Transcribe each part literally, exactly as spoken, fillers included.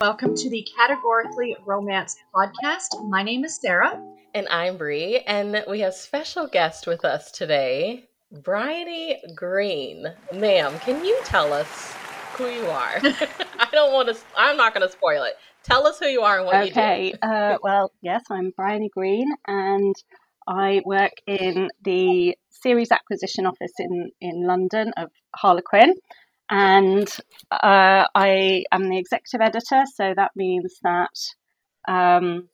Welcome to the Categorically Romance Podcast. My name is Sarah. And I'm Bree, and we have special guest with us today, Bryony Green. Ma'am, can you tell us who you are? I don't want to, I'm not going to spoil it. Tell us who you are and what okay. you do. Okay, uh, well, yes, I'm Bryony Green, and I work in the series acquisition office in, in London of Harlequin. And uh, I am the executive editor, so that means that um,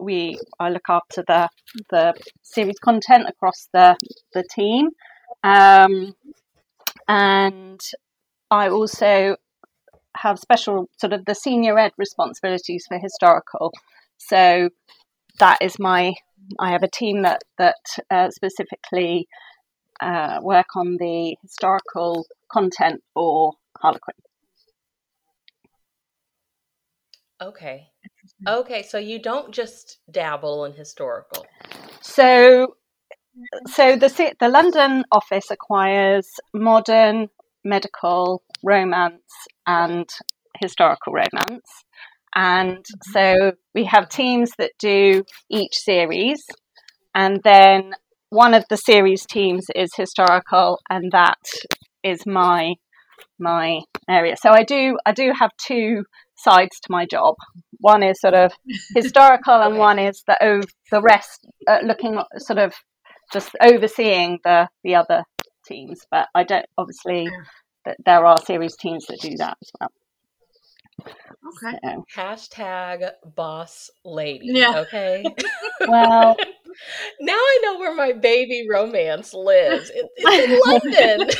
we I look after the the series content across the the team, um, and I also have special sort of the senior ed responsibilities for historical. So that is my I have a team that that uh, specifically uh, work on the historical content for Harlequin. Okay. Okay, so you don't just dabble in historical. So so the the London office acquires modern, medical, romance and historical romance. And so we have teams that do each series, and then one of the series teams is historical, and that is my my area. So I do I do have two sides to my job. One is sort of historical, and okay. one is the oh, the rest uh, looking sort of just overseeing the the other teams. But I don't obviously that there are series teams that do that as well. Okay. So. Hashtag boss lady. Yeah. Okay. Well. Now I know where my baby romance lives. It, it's in London.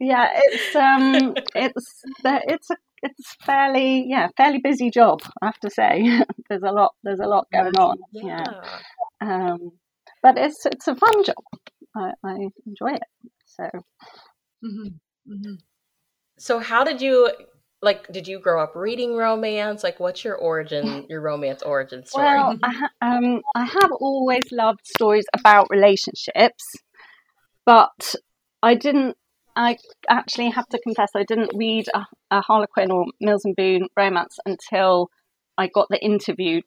Yeah, it's um, it's it's a it's fairly yeah fairly busy job, I have to say. There's a lot there's a lot going on. Yeah, yeah. Um, but it's it's a fun job. I, I enjoy it. So, mm-hmm. Mm-hmm. So how did you like? Did you grow up reading romance? Like, what's your origin? Your romance origin story? Well, I ha- um, I have always loved stories about relationships, but I didn't. I actually have to confess I didn't read a, a Harlequin or Mills and Boon romance until I got the interview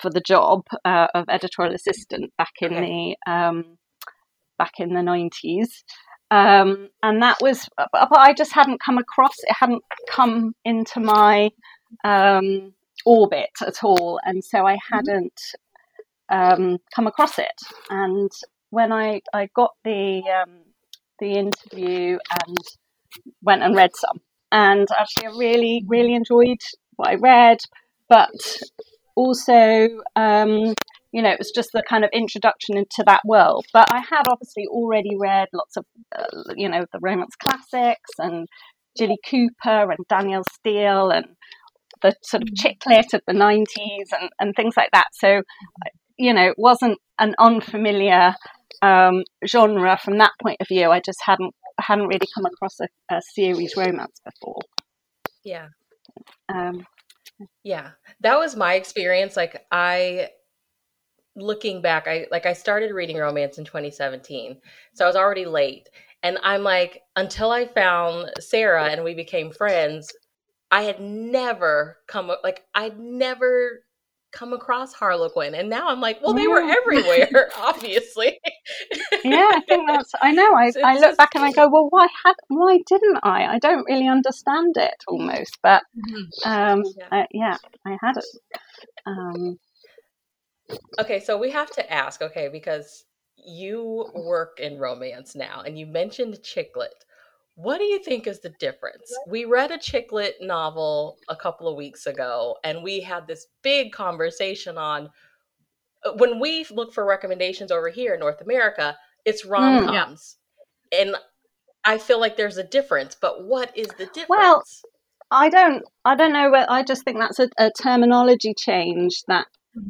for the job uh, of editorial assistant back in okay. the um, back in the nineties, um, and that was but I just hadn't come across it hadn't come into my um, orbit at all, and so I hadn't um, come across it. And when I I got the um, the interview and went and read some, and actually I really really enjoyed what I read, but also um you know it was just the kind of introduction into that world. But I had obviously already read lots of uh, you know the romance classics and Jilly Cooper and Danielle Steele and the sort of chick lit of the nineties and, and things like that, so you know it wasn't an unfamiliar Um, genre from that point of view. I just hadn't hadn't really come across a, a series romance before. Yeah, um, yeah, that was my experience. Like I, looking back, I like I started reading romance in twenty seventeen, so I was already late. And I'm like, until I found Sarah and we became friends, I had never come like I'd never. come across Harlequin, and now I'm like, well, they were everywhere, obviously. Yeah, I think that's. I know. I, I look back and I go, well, why had, why didn't I? I don't really understand it, almost. But um, yeah. I, yeah, I had it. Um, okay, so we have to ask, okay, because you work in romance now, and you mentioned chick lit. What do you think is the difference? We read a chick lit novel a couple of weeks ago, and we had this big conversation on when we look for recommendations over here in North America, it's rom-coms. Mm, yeah. And I feel like there's a difference, but what is the difference? Well, I don't, I don't know. I just think that's a, a terminology change that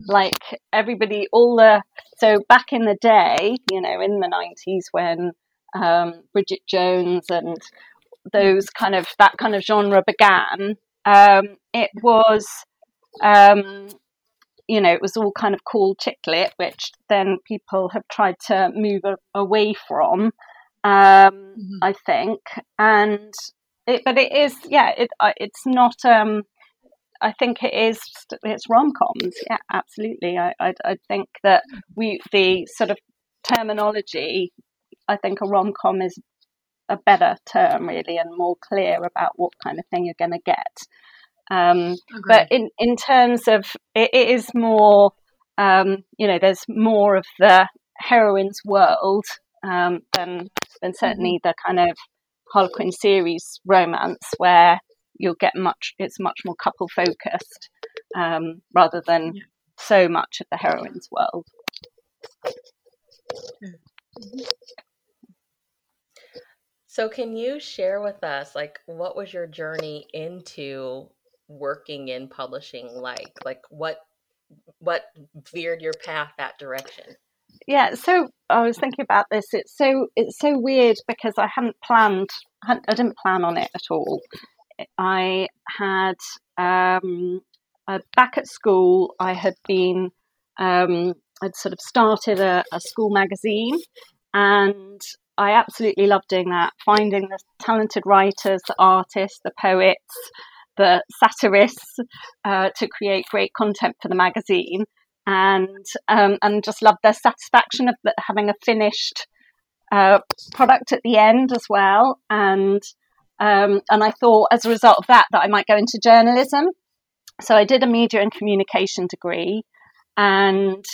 like everybody, all the, so back in the day, you know, in the nineties when, Um, Bridget Jones and those kind of that kind of genre began. Um, it was, um, you know, it was all kind of called chick lit, which then people have tried to move a- away from. Um, mm-hmm. I think, and It, but it is, yeah. It uh, it's not. Um, I think it is. It's rom-coms. Yeah, absolutely. I, I I think that we the sort of terminology. I think a rom-com is a better term, really, and more clear about what kind of thing you're going to get. Um, but in in terms of it, it is more. Um, you know, there's more of the heroine's world um, than than certainly the kind of Harlequin series romance, where you'll get much, it's much more couple focused um, rather than yeah. so much of the heroine's world. So can you share with us, like, what was your journey into working in publishing like? Like what, what veered your path that direction? Yeah, so I was thinking about this. It's so it's so weird because I hadn't planned. I didn't plan on it at all. I had um, I, back at school. I had been. Um, I'd sort of started a, a school magazine, and I absolutely loved doing that. Finding the talented writers, the artists, the poets, the satirists uh, to create great content for the magazine. And um, and just loved their satisfaction of having a finished uh, product at the end as well. And um, and I thought as a result of that, that I might go into journalism. So I did a media and communication degree, and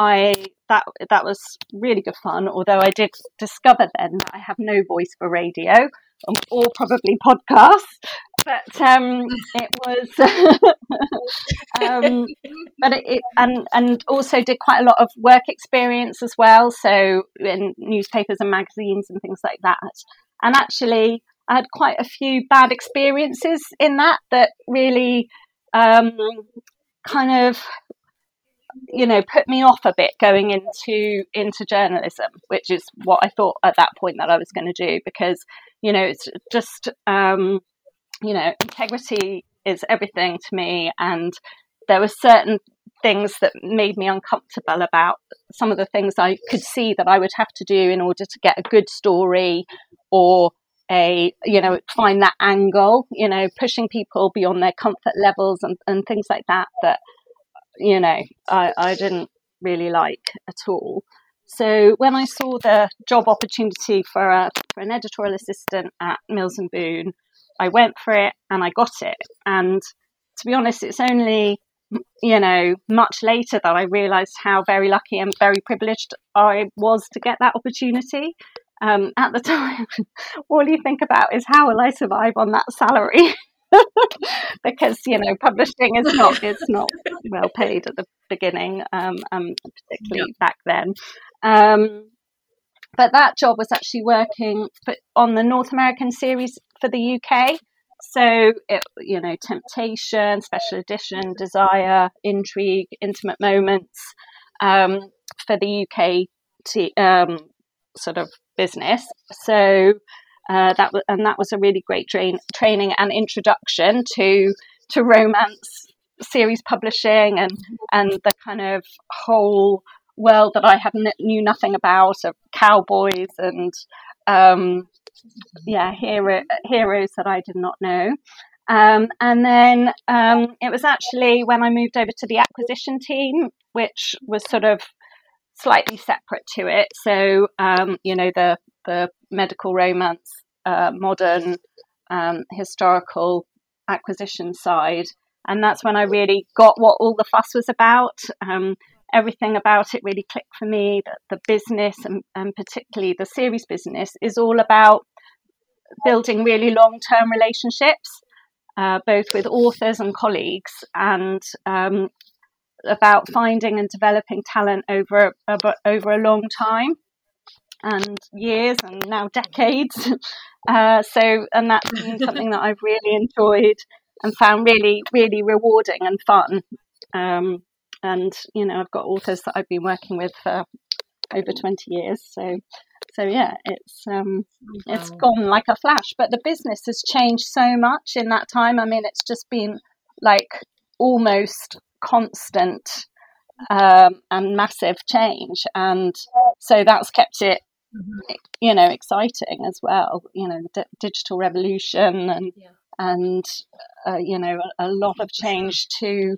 I that that was really good fun. Although I did discover then that I have no voice for radio, or probably podcasts. But um, it was, um, but it, it and and also did quite a lot of work experience as well. So in newspapers and magazines and things like that. And actually, I had quite a few bad experiences in that that really um, kind of, you know, put me off a bit going into into journalism, which is what I thought at that point that I was going to do because, you know, it's just. Um, You know, integrity is everything to me, and there were certain things that made me uncomfortable about some of the things I could see that I would have to do in order to get a good story or a, you know, find that angle, you know, pushing people beyond their comfort levels and, and things like that, that, you know, I, I didn't really like at all. So when I saw the job opportunity for, a, for an editorial assistant at Mills and Boon, I went for it and I got it. And to be honest, it's only, you know, much later that I realised how very lucky and very privileged I was to get that opportunity. Um, at the time, all you think about is how will I survive on that salary? Because, you know, publishing is not, it's not well paid at the beginning, um, um, particularly yeah. back then. Um, but that job was actually working for, on the North American series for the U K. So, it, you know, Temptation, Special Edition, Desire, Intrigue, Intimate Moments um, for the U K t- um, sort of business. So uh, that was, and that was a really great train, training and introduction to to romance series publishing and and the kind of whole world that I had n- knew nothing about of cowboys and. Um, yeah, hero, heroes that I did not know. Um, and then um, it was actually when I moved over to the acquisition team, which was sort of slightly separate to it. So, um, you know, the, the medical romance, uh, modern, um, historical acquisition side. And that's when I really got what all the fuss was about. Um, Everything about it really clicked for me, that the business and, and particularly the series business is all about building really long-term relationships, uh, both with authors and colleagues, and um, about finding and developing talent over, over, over a long time and years and now decades. Uh, so, and that's been something that I've really enjoyed and found really, really rewarding and fun. Um, And, you know, I've got authors that I've been working with for over twenty years. So, so yeah, it's um, wow. it's gone like a flash. But the business has changed so much in that time. I mean, it's just been like almost constant um, and massive change. And so that's kept it mm-hmm. you know, exciting as well. You know, the d- digital revolution and yeah. and uh, you know, a, a lot of change to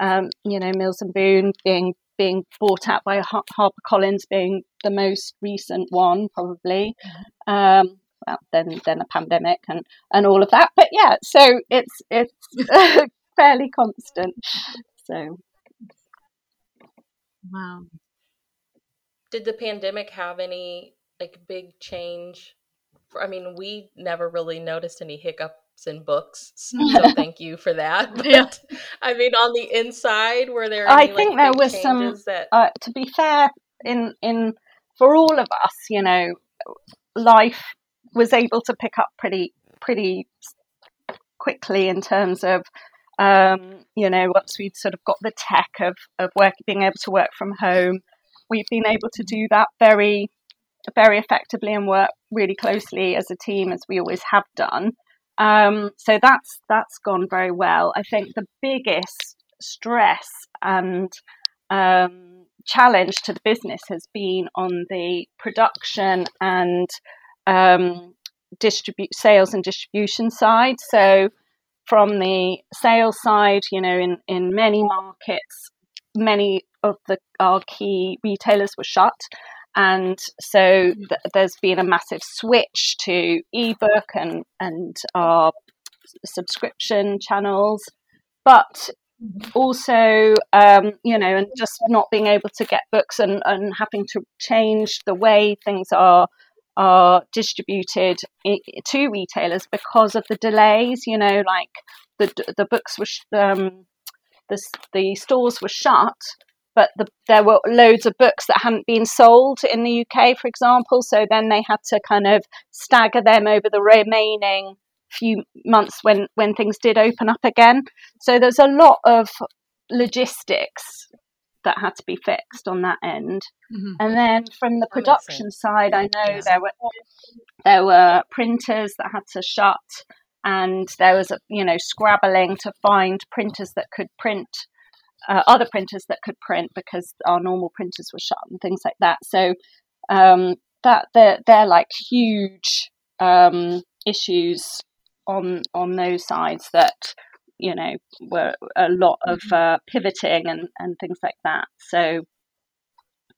um, you know, Mills and Boon being being bought out by Har- HarperCollins being the most recent one, probably. Mm-hmm. Um, well, then then a pandemic and, and all of that. But yeah, so it's it's fairly constant. So. Wow. Did the pandemic have any like big change? I mean, we never really noticed any hiccups in books, so thank you for that. But yeah. I mean, on the inside, were there? Any, I think like, there were some. That... Uh, to be fair, in in for all of us, you know, life was able to pick up pretty pretty quickly in terms of. Um, you know, once we'd sort of got the tech of, of work, being able to work from home, we've been able to do that very, very effectively and work really closely as a team, as we always have done. Um, so that's that's gone very well. I think the biggest stress and um, challenge to the business has been on the production and um, distribute sales and distribution side. So. From the sales side, you know, in, in many markets, many of the our key retailers were shut. And so th- there's been a massive switch to ebook and, and our subscription channels. But also, um, you know, and just not being able to get books and, and having to change the way things are are distributed to retailers because of the delays, you know, like the the books were sh- um the the stores were shut, but the, there were loads of books that hadn't been sold in the U K, for example, so then they had to kind of stagger them over the remaining few months when when things did open up again. So there's a lot of logistics that had to be fixed on that end. Mm-hmm. And then from the production side, I know yeah. there were there were printers that had to shut, and there was a, you know, scrabbling to find printers that could print uh, other printers that could print because our normal printers were shut and things like that. So um, that they're, they're like huge um, issues on on those sides that. You know, were a lot of uh, pivoting and, and things like that. So,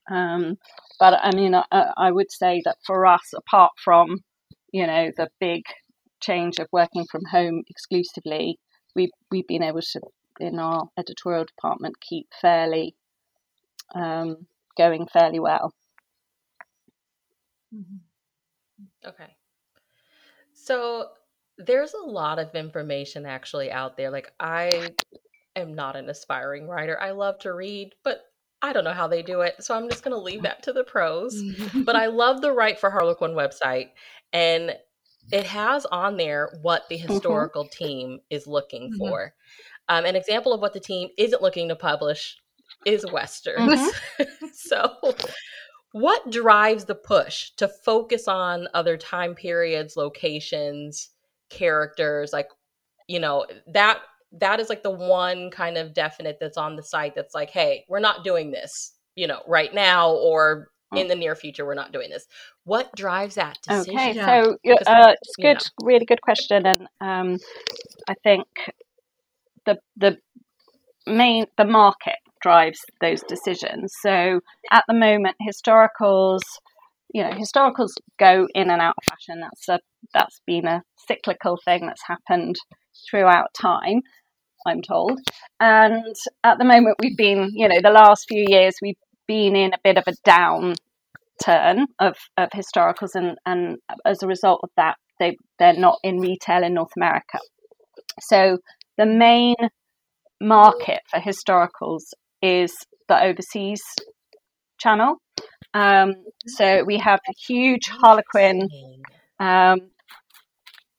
um, but I mean, I, I would say that for us, apart from, you know, the big change of working from home exclusively, we we've been able to, in our editorial department, keep fairly um, going fairly well. Okay, so. There's a lot of information actually out there. Like, I am not an aspiring writer. I love to read, but I don't know how they do it. So I'm just going to leave that to the pros. But I love the Write for Harlequin website. And it has on there what the historical mm-hmm. team is looking mm-hmm. for. Um, an example of what the team isn't looking to publish is Westerns. Mm-hmm. So... what drives the push to focus on other time periods, locations, characters? Like, you know, that that is like the one kind of definite that's on the site that's like, hey, we're not doing this, you know, right now or in the near future, we're not doing this. What drives that decision? Okay, so uh, it's good, you know. Really good question. And um, I think the the main, the market drives those decisions. So at the moment, historicals, you know, historicals go in and out of fashion. That's a that's been a cyclical thing that's happened throughout time, I'm told. And at the moment, we've been, you know, the last few years we've been in a bit of a downturn of of historicals, and and as a result of that, they they're not in retail in North America. So the main market for historicals is the overseas channel. Um, so we have a huge Harlequin um,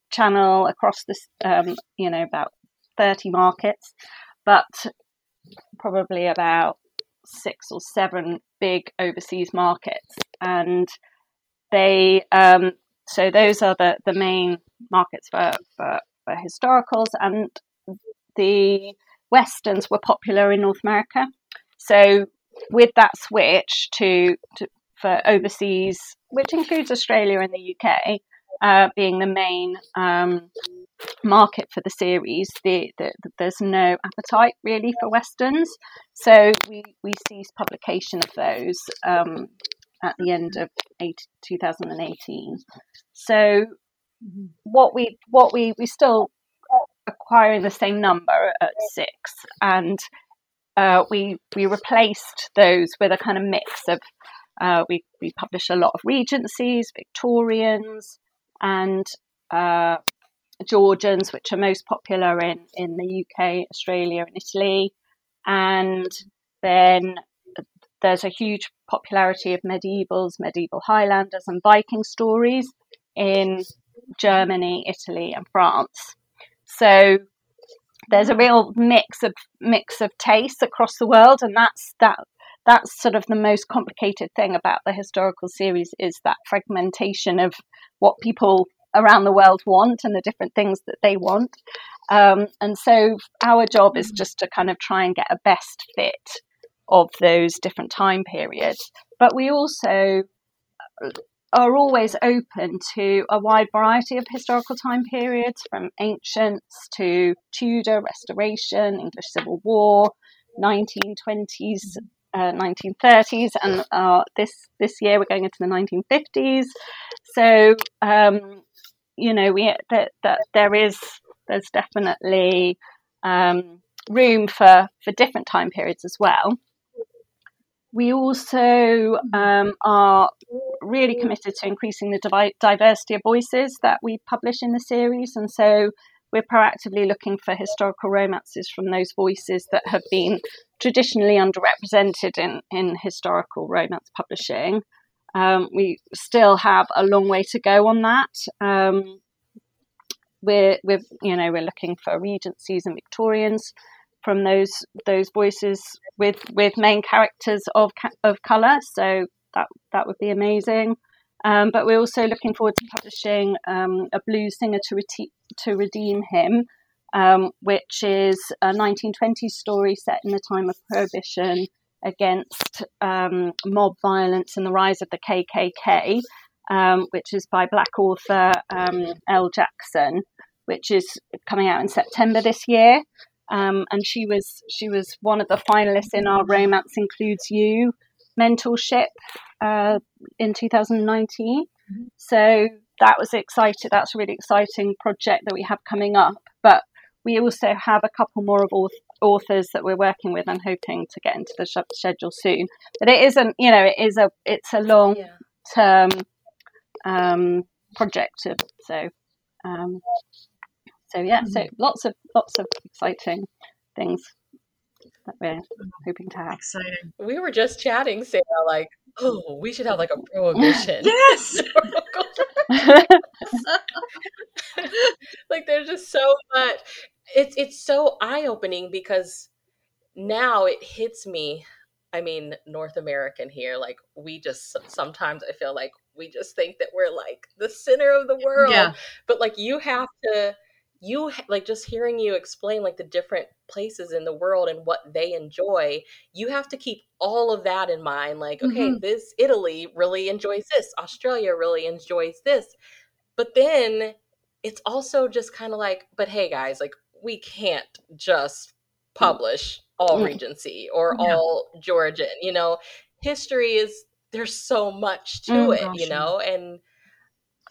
channel across this, um, you know, about thirty markets, but probably about six or seven big overseas markets. And they, um, so those are the, the main markets for, for, for historicals, and the Westerns were popular in North America. So with that switch to, to for overseas, which includes Australia and the U K, uh, being the main um, market for the series, the, the, the, there's no appetite really for Westerns. So we, we ceased publication of those um, at the end of eight, twenty eighteen. So what we what we we still acquiring the same number at six, and uh, we we replaced those with a kind of mix of uh, we we publish a lot of Regencies, Victorians, and uh, Georgians, which are most popular in, in the U K, Australia, and Italy, and then there's a huge popularity of medievals, medieval Highlanders, and Viking stories in Germany, Italy, and France. So there's a real mix of mix of tastes across the world, and that's that that's sort of the most complicated thing about the historical series, is that fragmentation of what people around the world want and the different things that they want. Um, and so our job is just to kind of try and get a best fit of those different time periods. But we also are always open to a wide variety of historical time periods, from ancients to Tudor, Restoration, English Civil War, nineteen twenties, uh, nineteen thirties, and uh, this this year we're going into the nineteen fifties. So um, you know, we that that there is there's definitely um, room for for different time periods as well. We also um, are really committed to increasing the divi- diversity of voices that we publish in the series. And so we're proactively looking for historical romances from those voices that have been traditionally underrepresented in, in historical romance publishing. Um, we still have a long way to go on that. Um, we're, we're, you know, we're looking for Regencies and Victorians from those those voices with with main characters of of colour, so that that would be amazing. Um, but we're also looking forward to publishing um, a blues singer to rete- to redeem him, um, which is a nineteen twenties story set in the time of Prohibition against um, mob violence and the rise of the K K K, um, which is by Black author um, Elle Jackson, which is coming out in September this year. Um, and she was she was one of the finalists in our Romance Includes You mentorship uh, in two thousand nineteen. Mm-hmm. So that was exciting. That's a really exciting project that we have coming up. But we also have a couple more of auth- authors that we're working with and hoping to get into the sh- schedule soon. But it isn't, you know, it is a it's a long term um, project. So. Um, So yeah, so lots of lots of exciting things that we're hoping to have. Exciting. We were just chatting, Sarah, like, oh, we should have like a prohibition. Yes. Like, there's just so much. It's it's so eye-opening, because now it hits me. I mean, North American here, like, we just sometimes I feel like we just think that we're like the center of the world. Yeah. But like, you have to. You like just hearing you explain like the different places in the world and what they enjoy, you have to keep all of that in mind. Like, okay, mm-hmm. This Italy really enjoys this. Australia really enjoys this. But then it's also just kind of like, but hey guys, like, we can't just publish all mm-hmm. Regency or yeah. all Georgian, you know, history is, there's so much to oh, it, gosh. You know, and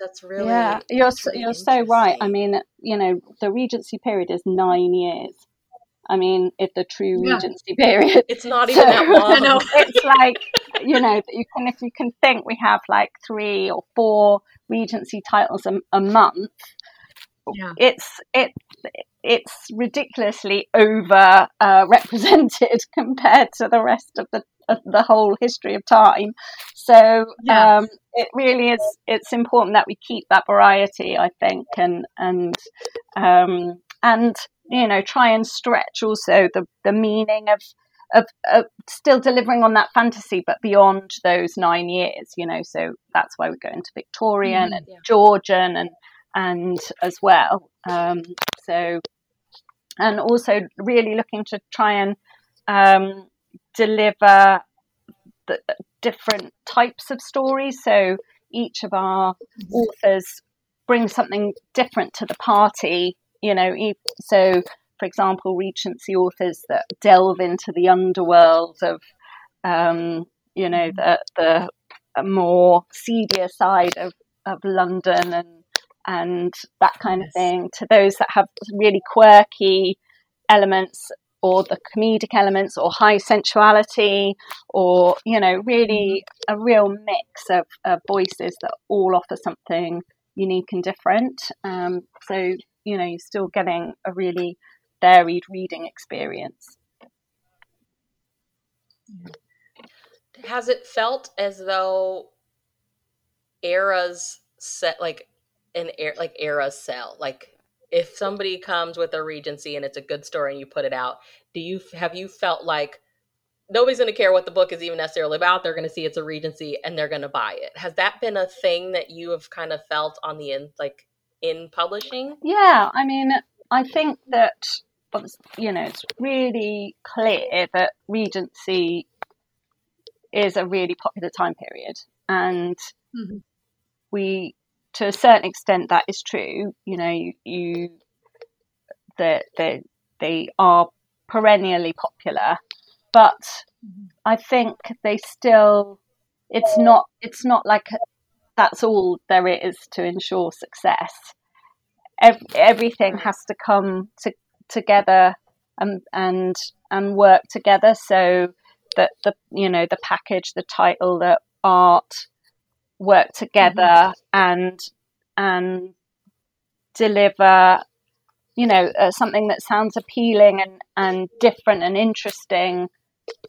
That's really yeah. You're that's really you're so right. I mean, you know, the Regency period is nine years. I mean, if the true yeah. Regency period, it's not even so, that long. No, it's like, you know, you can if you can think we have like three or four Regency titles a, a month. Yeah. It's it it's ridiculously over uh, represented compared to the rest of the of the whole history of time. So yeah. um, it really is. It's important that we keep that variety, I think, and and um, and you know, try and stretch also the, the meaning of, of of still delivering on that fantasy, but beyond those nine years. You know, so that's why we go into Victorian mm, and yeah. Georgian and. and as well um so and also really looking to try and um deliver the, different types of stories. So each of our authors brings something different to the party, you know. So, for example, Regency authors that delve into the underworld of, um, you know, the, the more seedier side of, of London and and that kind of thing, to those that have really quirky elements or the comedic elements or high sensuality or, you know, really a real mix of, of voices that all offer something unique and different. Um, so, you know, you're still getting a really varied reading experience. Has it felt as though eras set like an era, like era sell, like if somebody comes with a Regency and it's a good story and you put it out, do you have you felt like nobody's going to care what the book is even necessarily about? They're going to see it's a Regency and they're going to buy it. Has that been a thing that you have kind of felt on the in, like in publishing? Yeah, I mean, I think that, you know, it's really clear that Regency is a really popular time period, and mm-hmm. we. To a certain extent, that is true. You know, you, you that they, they are perennially popular, but I think they still. It's not. It's not like that's all there is to ensure success. Every, everything has to come to, together and and and work together. So that the you know the package, the title, the art. Work together mm-hmm. and and deliver, you know, uh, something that sounds appealing and, and different and interesting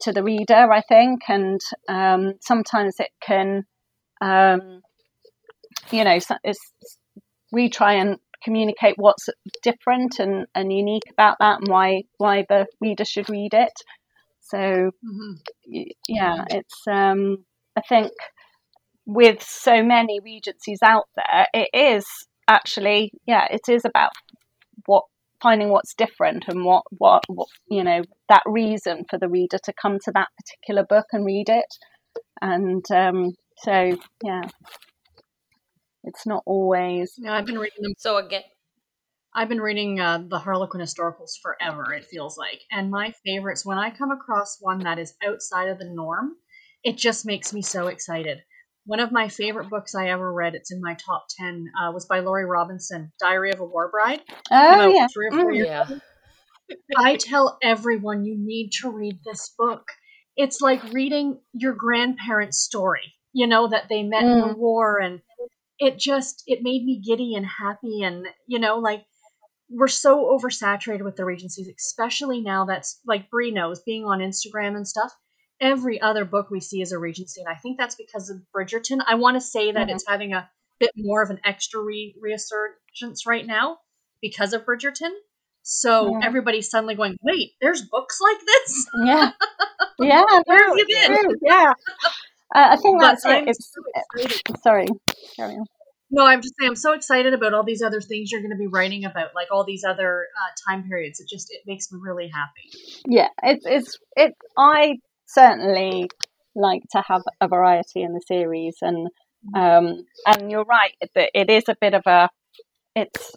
to the reader, I think. And um, sometimes it can, um, you know, it's, we try and communicate what's different and, and unique about that and why why the reader should read it. So, mm-hmm. yeah, it's, um, I think... with so many Regencies out there, it is actually, yeah, it is about what finding what's different and what, what, what, you know, that reason for the reader to come to that particular book and read it. And um, so, yeah, it's not always. Yeah, I've been reading them. So again, I've been reading uh, the Harlequin historicals forever, it feels like. And my favorites, when I come across one that is outside of the norm, it just makes me so excited. One of my favorite books I ever read, it's in my top ten, uh, was by Laurie Robinson, Diary of a War Bride. Oh, yeah. Three or four mm, years yeah. ago. I tell everyone you need to read this book. It's like reading your grandparents' story, you know, that they met mm. in the war. And it just, it made me giddy and happy. And, you know, like we're so oversaturated with the Regencies, especially now that's like Brie knows, being on Instagram and stuff. Every other book we see is a Regency, and I think that's because of Bridgerton. I want to say that mm-hmm. it's having a bit more of an extra re- resurgence right now because of Bridgerton. So yeah. everybody's suddenly going, wait, there's books like this? Yeah. Yeah. Where have you been? Yeah. Uh, I think that's it. It's, so sorry. Carry on. No, I'm just saying I'm so excited about all these other things you're going to be writing about, like all these other uh, time periods. It just, it makes me really happy. Yeah. It's, it's, it, I, certainly like to have a variety in the series, and um and you're right that it is a bit of a it's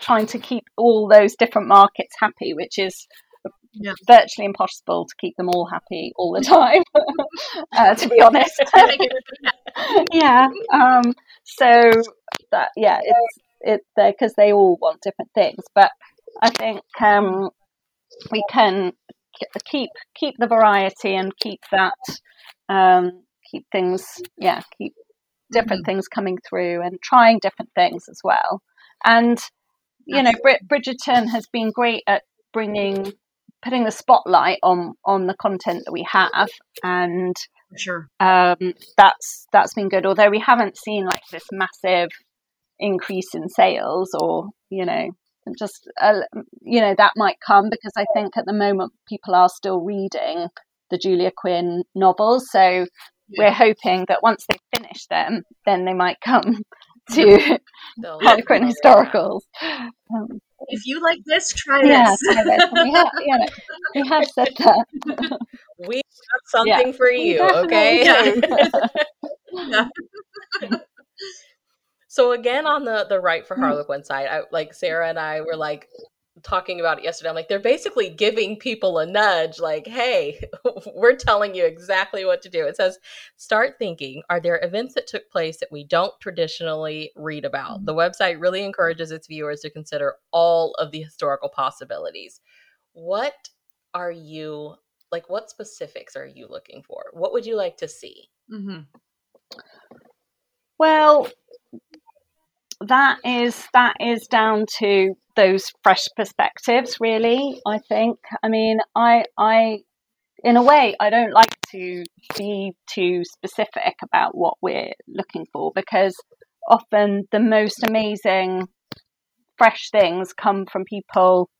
trying to keep all those different markets happy, which is yeah. virtually impossible to keep them all happy all the time uh, to be honest. yeah um so that yeah it's it there because they all want different things, but I think um we can keep keep the variety and keep that um keep things yeah keep different mm-hmm. things coming through and trying different things as well. And you Absolutely. know, Bridgerton has been great at bringing putting the spotlight on on the content that we have, and sure um that's that's been good, although we haven't seen like this massive increase in sales or you know just uh, you know that might come, because I think at the moment people are still reading the Julia Quinn novels, so yeah. we're hoping that once they finish them then they might come to Harlequin historicals. Um, if you like this, try yeah, this. Yeah, we have, you know, we have said that. we have something yeah. for you, okay? Yeah. So again, on the, the Write for Harlequin side, I, like Sarah and I were like talking about it yesterday. I'm like, they're basically giving people a nudge, like, hey, we're telling you exactly what to do. It says, start thinking, are there events that took place that we don't traditionally read about? The website really encourages its viewers to consider all of the historical possibilities. What are you, like, what specifics are you looking for? What would you like to see? Mm-hmm. Well, that is that is down to those fresh perspectives, really, I think. I mean, I I in a way I don't like to be too specific about what we're looking for, because often the most amazing fresh things come from people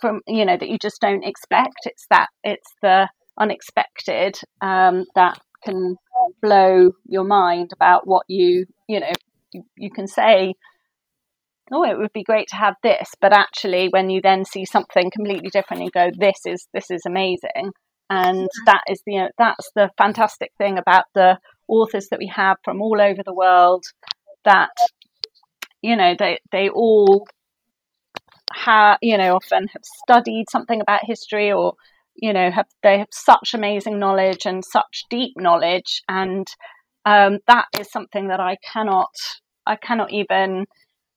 from, you know, that you just don't expect. It's that it's the unexpected um, that can blow your mind about what you, you know, you, you can say, oh, it would be great to have this, but actually when you then see something completely different and go, this is this is amazing. And that is the, you know, that's the fantastic thing about the authors that we have from all over the world, that, you know, they they all have, you know, often have studied something about history, or, you know, have they have such amazing knowledge and such deep knowledge. And um, that is something that I cannot I cannot even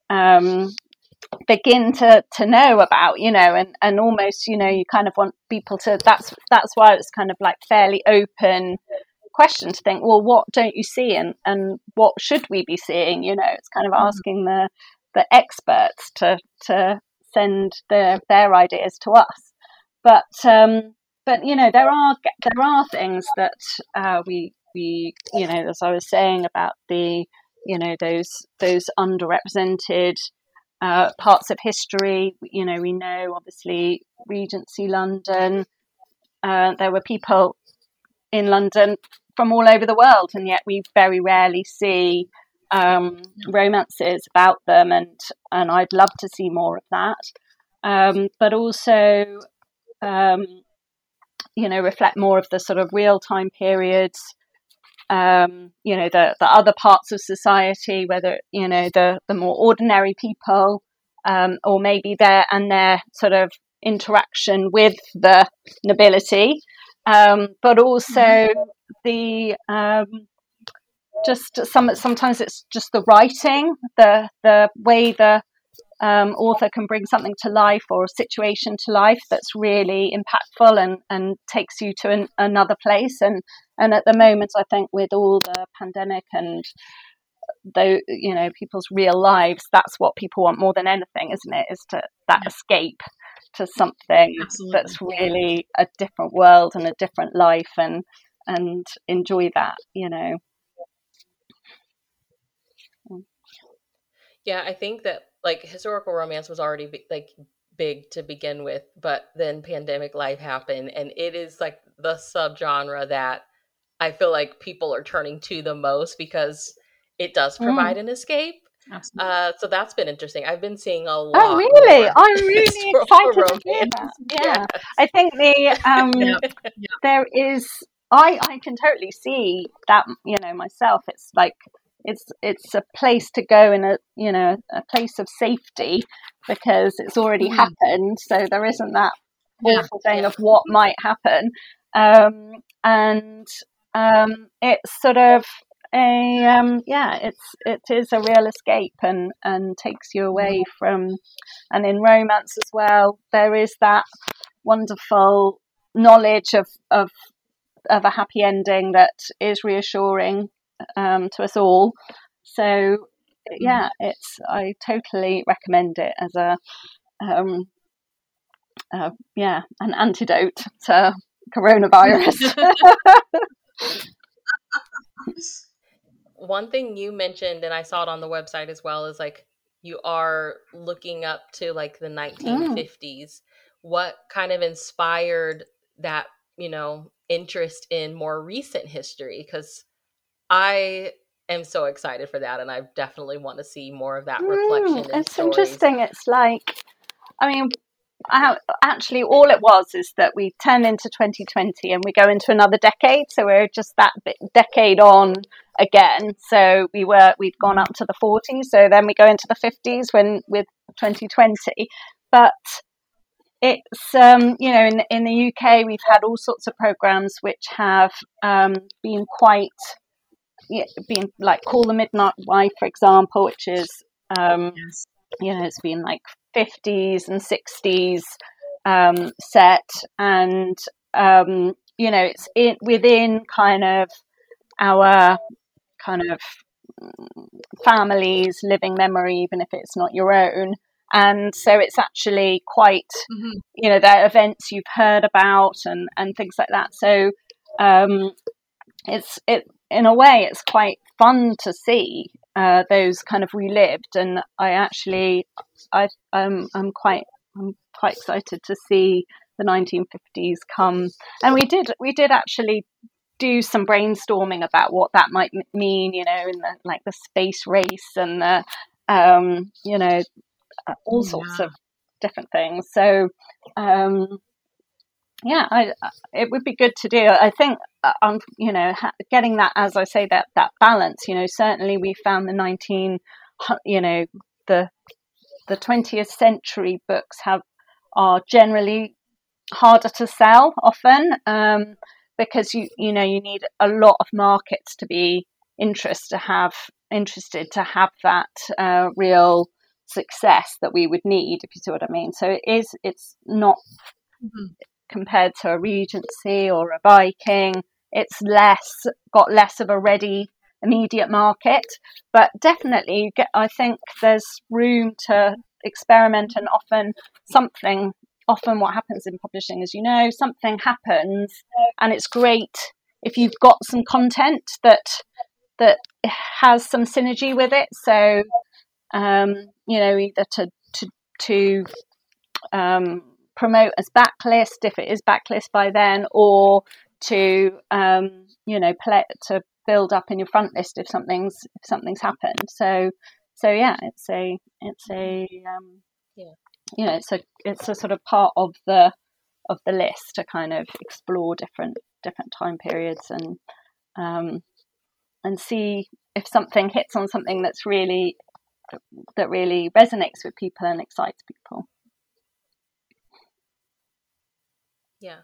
um, begin to, to know about, you know, and, and almost, you know, you kind of want people to, that's that's why it's kind of like fairly open question to think, well, what don't you see, and, and what should we be seeing? You know, it's kind of asking the the experts to to send their their ideas to us. But um, but you know, there are there are things that uh, we we you know, as I was saying about the, you know, those those underrepresented uh, parts of history. You know, we know obviously Regency London. Uh, there were people in London from all over the world, and yet we very rarely see um, romances about them. And and I'd love to see more of that. Um, but also. Um, you know, reflect more of the sort of real time periods, um, you know, the, the other parts of society, whether, you know, the, the more ordinary people, um, or maybe their and their sort of interaction with the nobility, um, but also the um, just some sometimes it's just the writing, the the way the Um, author can bring something to life or a situation to life that's really impactful and, and takes you to an, another place. And, and at the moment, I think with all the pandemic and the, you know, people's real lives, that's what people want more than anything, isn't it? Is to that escape to something Absolutely. That's really a different world and a different life, and and enjoy that, you know. Yeah, I think that. Like historical romance was already b- like big to begin with, but then pandemic life happened, and it is like the subgenre that I feel like people are turning to the most, because it does provide mm. an escape. Absolutely. Uh, so that's been interesting. I've been seeing a lot. Oh, really? I'm really excited romance. To hear that. Yeah, yes. I think the um, yep. Yep. there is. I I can totally see that. You know, myself. It's like. It's it's a place to go in a, you know, a place of safety, because it's already mm. happened. So there isn't that awful yeah. thing of what might happen. Um, and um, it's sort of a, um, yeah, it's it is a real escape, and, and takes you away from, and in romance as well, there is that wonderful knowledge of, of, of a happy ending that is reassuring. Um, to us all. So yeah, it's I totally recommend it as a um, uh, yeah an antidote to coronavirus. One thing you mentioned, and I saw it on the website as well, is like you are looking up to like the nineteen fifties. Mm. What kind of inspired that, you know, interest in more recent history? Because I am so excited for that, and I definitely want to see more of that reflection. Mm, it's stories. Interesting. It's like, I mean, actually all it was is that we turn into twenty twenty and we go into another decade. So we're just that bit decade on again. So we were, we'd gone up to the forties. So then we go into the fifties when with twenty twenty. But it's, um, you know, in, in the U K, we've had all sorts of programs which have um, been quite, been like Call the Midnight Wife, for example, which is, um, yes. you know, it's been like fifties and sixties um, set. And, um, you know, it's it, within kind of our kind of family's living memory, even if it's not your own. And so it's actually quite, mm-hmm. you know, there are events you've heard about and, and things like that. So um, it's it in a way, it's quite fun to see uh, those kind of relived. And I actually, I um, I'm quite I'm quite excited to see the nineteen fifties come. And we did we did actually do some brainstorming about what that might mean, you know, in the like the space race and the um, you know. Uh, all sorts yeah. of different things. So, um, yeah, I, I, it would be good to do. I think, um, you know, ha- getting that, as I say, that that balance. You know, certainly we found the nineteen, you know, the the twentieth century books have are generally harder to sell often um, because you you know you need a lot of markets to be interest to have interested to have that uh, real. success that we would need, if you see what I mean. So it is, it's not mm-hmm. compared to a Regency or a Viking, it's less, got less of a ready, immediate market. But definitely, get, I think there's room to experiment, and often something, often what happens in publishing is, you know, something happens, and it's great if you've got some content that that has some synergy with it. So. Um, you know, either to to, to um, promote as backlist if it is backlist by then, or to um, you know play, to build up in your front list if something's if something's happened. So so yeah, it's a it's a um, yeah. you know it's a it's a sort of part of the of the list to kind of explore different different time periods and um, and see if something hits on something that's really that really resonates with people and excites people. Yeah.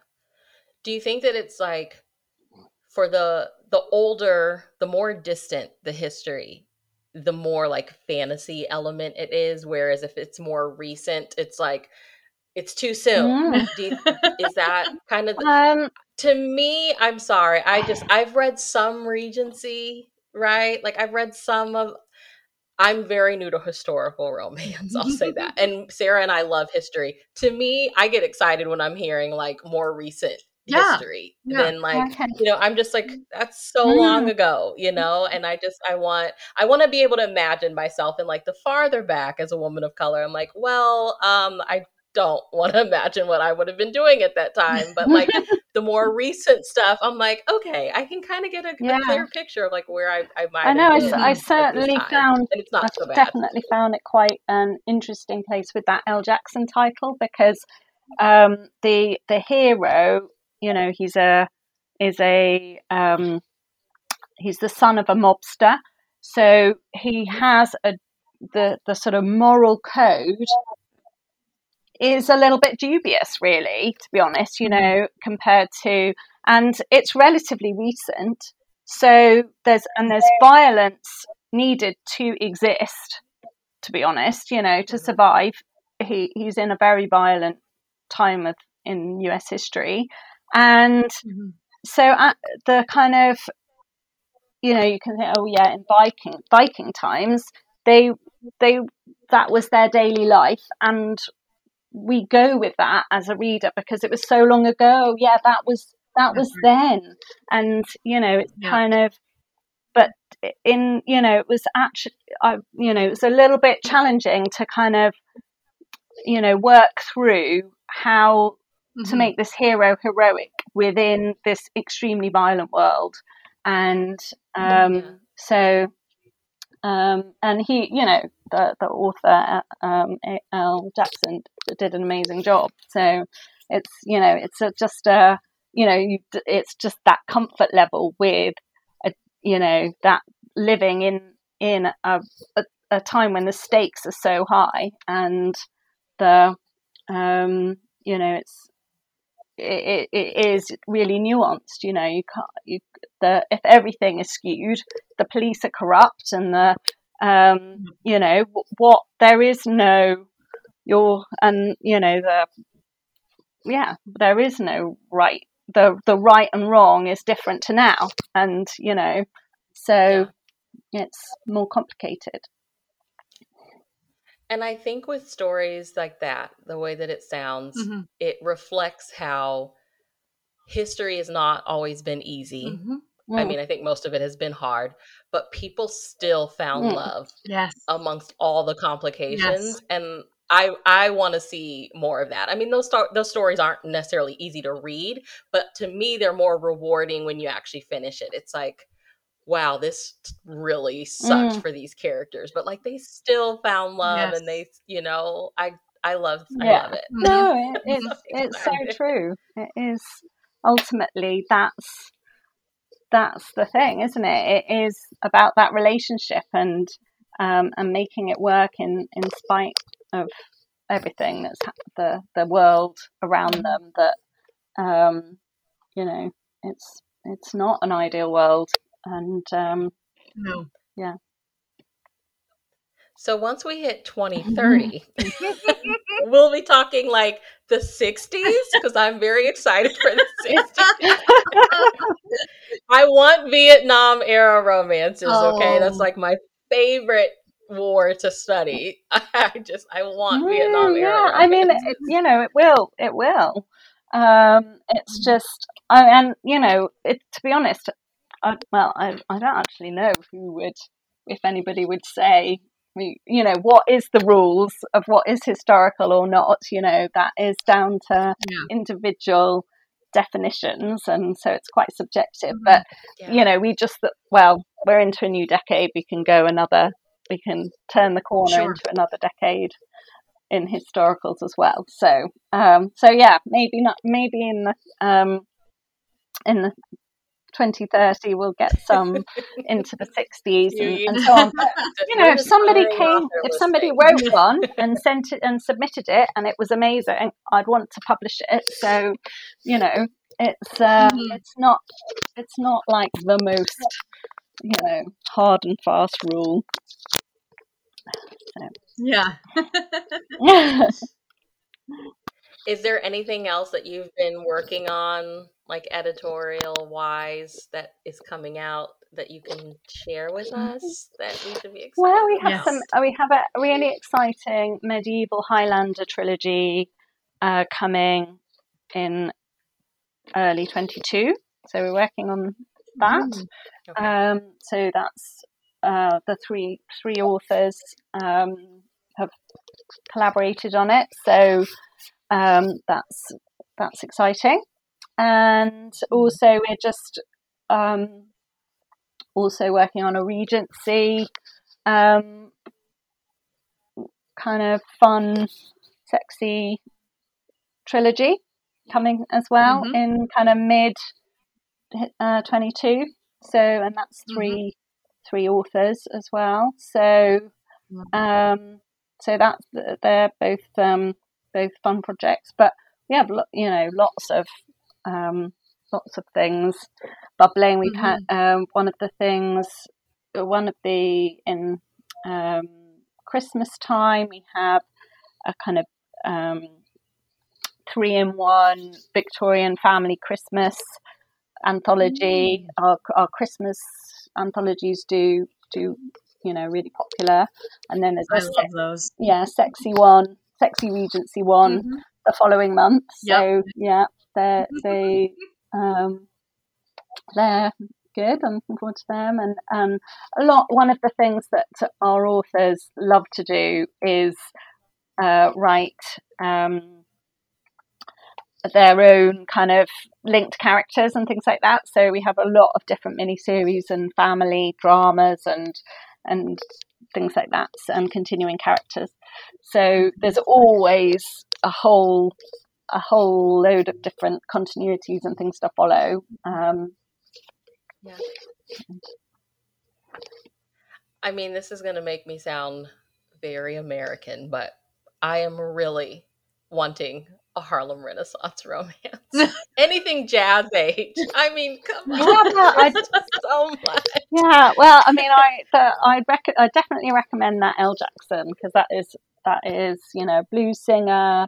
Do you think that it's like for the the older, the more distant the history, the more like fantasy element it is, whereas if it's more recent, it's like it's too soon. Yeah. Do you, is that kind of the, um, to me, I'm sorry. I just I've read some Regency, right? Like I've read some of I'm very new to historical romance. I'll say that. And Sarah and I love history. To me, I get excited when I'm hearing like more recent yeah. history yeah. than like, okay. you know, I'm just like, that's so mm. long ago, you know? And I just, I want, I want to be able to imagine myself in like the farther back as a woman of color. I'm like, well, um, I don't want to imagine what I would have been doing at that time. But like the more recent stuff, I'm like, okay, I can kind of get a, yeah. a clear picture of like where I, I might I know, have been I, I certainly found, and it's not I so bad. definitely found it quite an interesting place with that L. Jackson title, because um, the the hero, you know, he's a, is a, um, he's the son of a mobster. So he has a the the sort of moral code is a little bit dubious, really, to be honest, you know, compared to, and it's relatively recent. So there's, and there's violence needed to exist, to be honest, you know, to survive. He, he's in a very violent time of in U S history. And mm-hmm. so at the kind of, you know, you can think, oh yeah, in Viking, Viking times, they, they, that was their daily life. And we go with that as a reader because it was so long ago. Yeah, that was that was then, and you know, it's yeah. kind of. But in you know, it was actually, I you know, it was a little bit challenging to kind of, you know, work through how mm-hmm. to make this hero heroic within this extremely violent world, and um, yeah. so Um, and he, you know, the, the author, um, Al Jackson, did an amazing job. So it's, you know, it's a, just a, you know, you, it's just that comfort level with, a, you know, that living in in a, a, a time when the stakes are so high, and the, um, you know, it's it, it is really nuanced. You know, you can't you the if everything is skewed, the police are corrupt, and the um, you know what there is no your and you know the yeah there is no right. The the right and wrong is different to now, and you know, so yeah. It's more complicated. And I think with stories like that, the way that it sounds, mm-hmm. it reflects how history has not always been easy. Mm-hmm. Mm. I mean, I think most of it has been hard, but people still found mm. love yes. amongst all the complications. Yes. And I I want to see more of that. I mean, those sto- those stories aren't necessarily easy to read, but to me, they're more rewarding when you actually finish it. It's like, wow, this really sucked mm. for these characters, but like they still found love, yes. and they, you know, I I love yeah. I love it. No, it, it's it's so true. It is ultimately that's that's the thing, isn't it? It is about that relationship and um, and making it work in in spite of everything that's the the world around them, that um you know it's it's not an ideal world, and um no yeah so once we hit twenty thirty we'll be talking like the sixties, because I'm very excited for the sixties. I want Vietnam era romances. oh. Okay, that's like my favorite war to study. I just I want yeah, Vietnam era. Yeah, I mean, it, you know, it will, it will. Um, it's just, I, and you know, it, to be honest, I, well, I I don't actually know who would, if anybody would say, you know, what is the rules of what is historical or not. You know, that is down to yeah. individual definitions, and so it's quite subjective. Mm-hmm. But yeah. you know, we just well, we're into a new decade. We can go another. We can turn the corner sure. into another decade in historicals as well. So, um, so yeah, maybe not. Maybe in the um, in the twenty thirty, we'll get some into the sixties and, and so on. But, you know, if somebody came, if somebody wrote one and sent it and submitted it, and it was amazing, I'd want to publish it. So, you know, it's um, mm-hmm. it's not it's not like the most, you know, hard and fast rule. So. Yeah. Is there anything else that you've been working on, like editorial wise, that is coming out that you can share with us that we should be excited? Well, we have yes. some. We have a really exciting medieval Highlander trilogy uh, coming in early twenty-two. So we're working on that. Mm. Okay. Um, so that's. Uh, the three three authors um, have collaborated on it, so um, that's that's exciting. And also, we're just um, also working on a Regency um, kind of fun, sexy trilogy coming as well mm-hmm. in kind of mid uh, twenty-two. So, and that's three. Mm-hmm. three authors as well, so um so that's they're both um both fun projects, but we have you know lots of um lots of things bubbling. We've mm-hmm. had um one of the things one of the in um Christmas time we have a kind of um three-in-one Victorian family Christmas anthology. mm-hmm. our, our Christmas anthologies do do you know really popular, and then there's I love se- those. yeah sexy one sexy Regency one mm-hmm. the following month. yep. So yeah, they're they um they're good. I'm looking forward to them. And um a lot one of the things that our authors love to do is uh write um their own kind of linked characters and things like that. So we have a lot of different miniseries and family dramas and and things like that, and continuing characters. So there's always a whole a whole load of different continuities and things to follow. Um, yeah. I mean, this is going to make me sound very American, but I am really wanting a Harlem Renaissance romance. Anything jazz age. I mean, come on. Yeah, I, so much. Yeah, well, I mean, I the, I, rec- I definitely recommend that Elle Jackson, because that is, that is, you know, blues singer,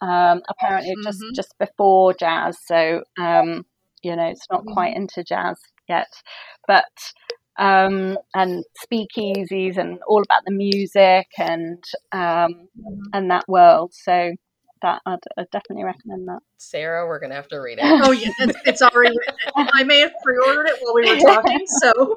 um, apparently mm-hmm. just, just before jazz. So, um, you know, it's not quite into jazz yet, but... Um, and speakeasies and all about the music and um, and that world. So that I'd, I'd definitely recommend that. Sarah, we're going to have to read it. Oh, yeah, it's, it's already written. I may have pre-ordered it while we were talking, so.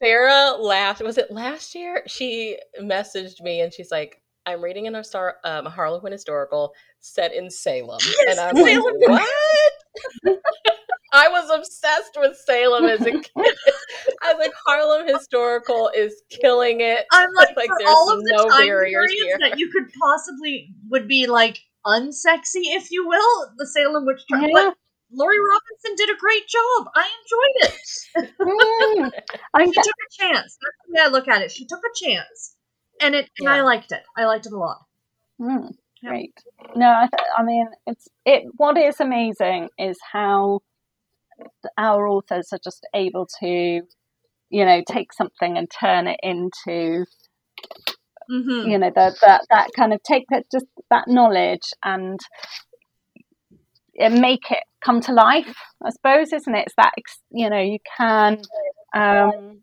Sarah laughed. Was it last year? She messaged me and she's like, I'm reading an Astar- um, a Harlequin historical set in Salem. Yes, and I'm Salem. Like, what? I was obsessed with Salem as a kid. I was like, Harlem historical is killing it. I'm like, like there's all of no the time barriers here that you could possibly would be like unsexy, if you will. The Salem witch trial. Yeah. But Laurie Robinson did a great job. I enjoyed it. Mm, I she took a chance. That's the way I look at it. She took a chance, and it and yeah. I liked it. I liked it a lot. Mm, great. Yeah. No, I, th- I mean, it's it. What is amazing is how our authors are just able to, you know, take something and turn it into, mm-hmm. you know, that that that kind of take that just that knowledge and make it come to life. I suppose, isn't it? It's that, you know, you can. Um,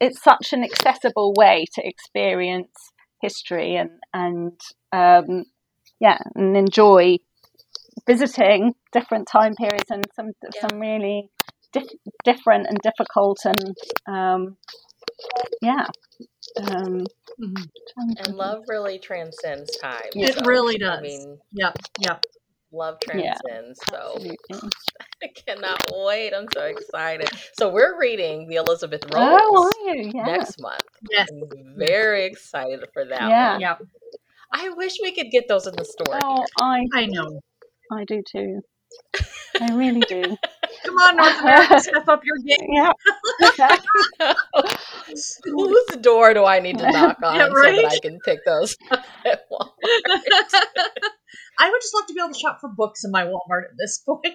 it's such an accessible way to experience history and and um, yeah, and enjoy visiting different time periods and some yeah. some really diff- different and difficult and um yeah um and love really transcends time. Yeah. So, it really does. I mean, yeah yeah love transcends. Yeah, so I cannot wait. I'm so excited. So we're reading the Elizabeth Rolls oh, are you? Yeah. next month. Yes, I'm very excited for that. Yeah, yeah. I wish we could get those in the store. Oh, I I know. I do too. I really do. Come on, North America, step up your game. Yeah. Whose door do I need to knock on yeah, right? so that I can pick those up at Walmart? I would just love to be able to shop for books in my Walmart at this point.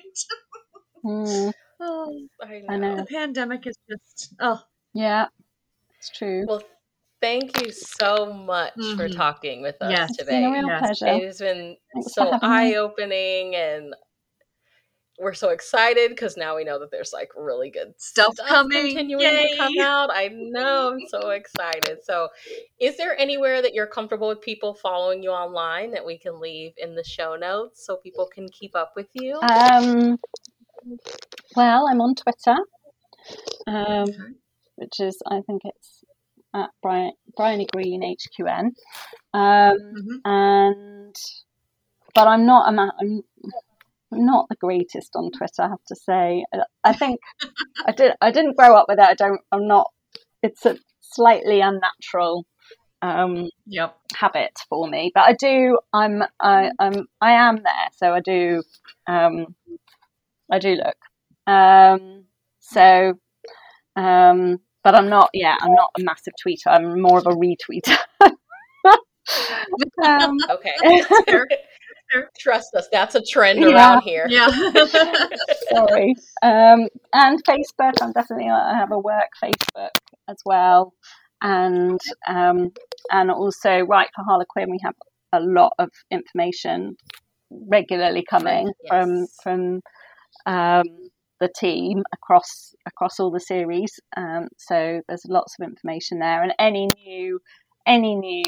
mm. oh, I, know. I know. The pandemic is just, oh. Yeah, it's true. Well, thank you so much mm-hmm. for talking with us yes. today. It's been a real yes. pleasure. It has been Thanks so eye-opening, and we're so excited because now we know that there's like really good stuff, stuff coming, continuing Yay. to come out. I know, I'm so excited. So, is there anywhere that you're comfortable with people following you online that we can leave in the show notes so people can keep up with you? Um, well, I'm on Twitter, um, which is I think it's. at Bri- Bryony Green H Q N, um, mm-hmm. and but I'm not a I'm not the greatest on Twitter, I have to say. I think I did I didn't grow up with it. I don't I'm not. It's a slightly unnatural um, yep. habit for me, but I do. I'm I I'm I am there, so I do um, I do look. Um, so. Um, But I'm not, yeah, I'm not a massive tweeter. I'm more of a retweeter. um, okay. That's fair. Trust us. That's a trend yeah. around here. Yeah. Sorry. Um, and Facebook, I'm definitely, I have a work Facebook as well. And, um, and also Write for Harlequin, we have a lot of information regularly coming yes. from, from, um, the team across across all the series, um, so there's lots of information there, and any new any new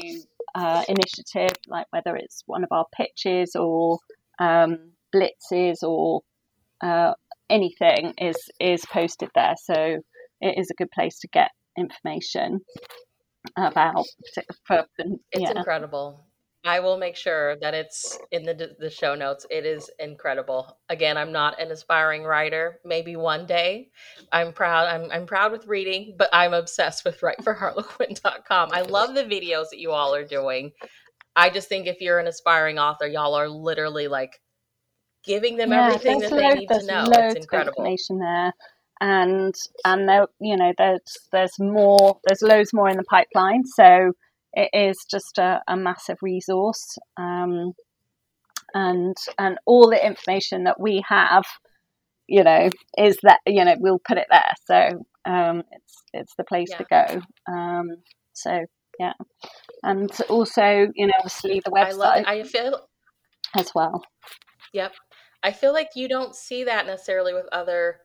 uh, initiative, like whether it's one of our pitches or um, blitzes or uh, anything, is is posted there. So it is a good place to get information about. For, it's yeah. incredible. I will make sure that it's in the the show notes. It is incredible. Again, I'm not an aspiring writer. Maybe one day. I'm proud. I'm I'm proud with reading, but I'm obsessed with write for harlequin dot com. I love the videos that you all are doing. I just think if you're an aspiring author, y'all are literally like giving them yeah, everything that loads, they need to know. It's incredible. Information there. And and there, you know, there's there's more. There's loads more in the pipeline. So. It is just a, a massive resource, um, and and all the information that we have, you know, is that you know we'll put it there. So um, it's it's the place yeah. to go. Um, so yeah, and also you know obviously the website. I love it. I feel as well. Yep, I feel like you don't see that necessarily with other.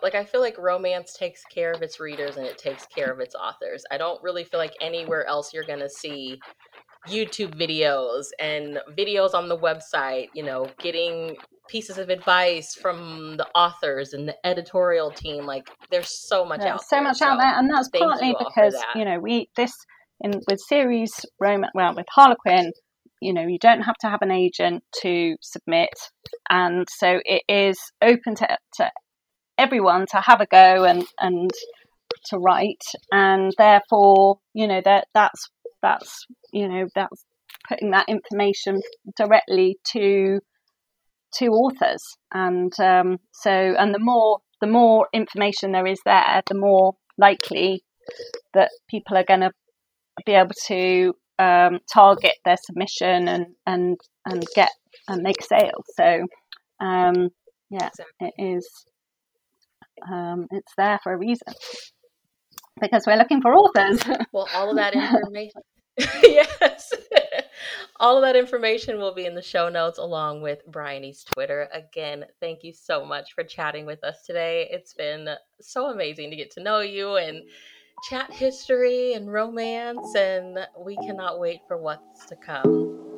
Like, I feel like romance takes care of its readers and it takes care of its authors. I don't really feel like anywhere else you're going to see YouTube videos and videos on the website, you know, getting pieces of advice from the authors and the editorial team. Like, there's so much there's out so there. Much so much out there. And that's partly because, that. you know, we, this, in with series, romance, well, with Harlequin, you know, you don't have to have an agent to submit. And so it is open to, to everyone to have a go and and to write, and therefore you know that that's that's you know that's putting that information directly to to authors, and um so and the more the more information there is there, the more likely that people are going to be able to um target their submission and and and get and make sales. So um yeah it is Um, it's there for a reason because we're looking for authors. Well, all of that information, yes, all of that information will be in the show notes along with Bryony's Twitter. Again, thank you so much for chatting with us today. It's been so amazing to get to know you and chat history and romance, and we cannot wait for what's to come.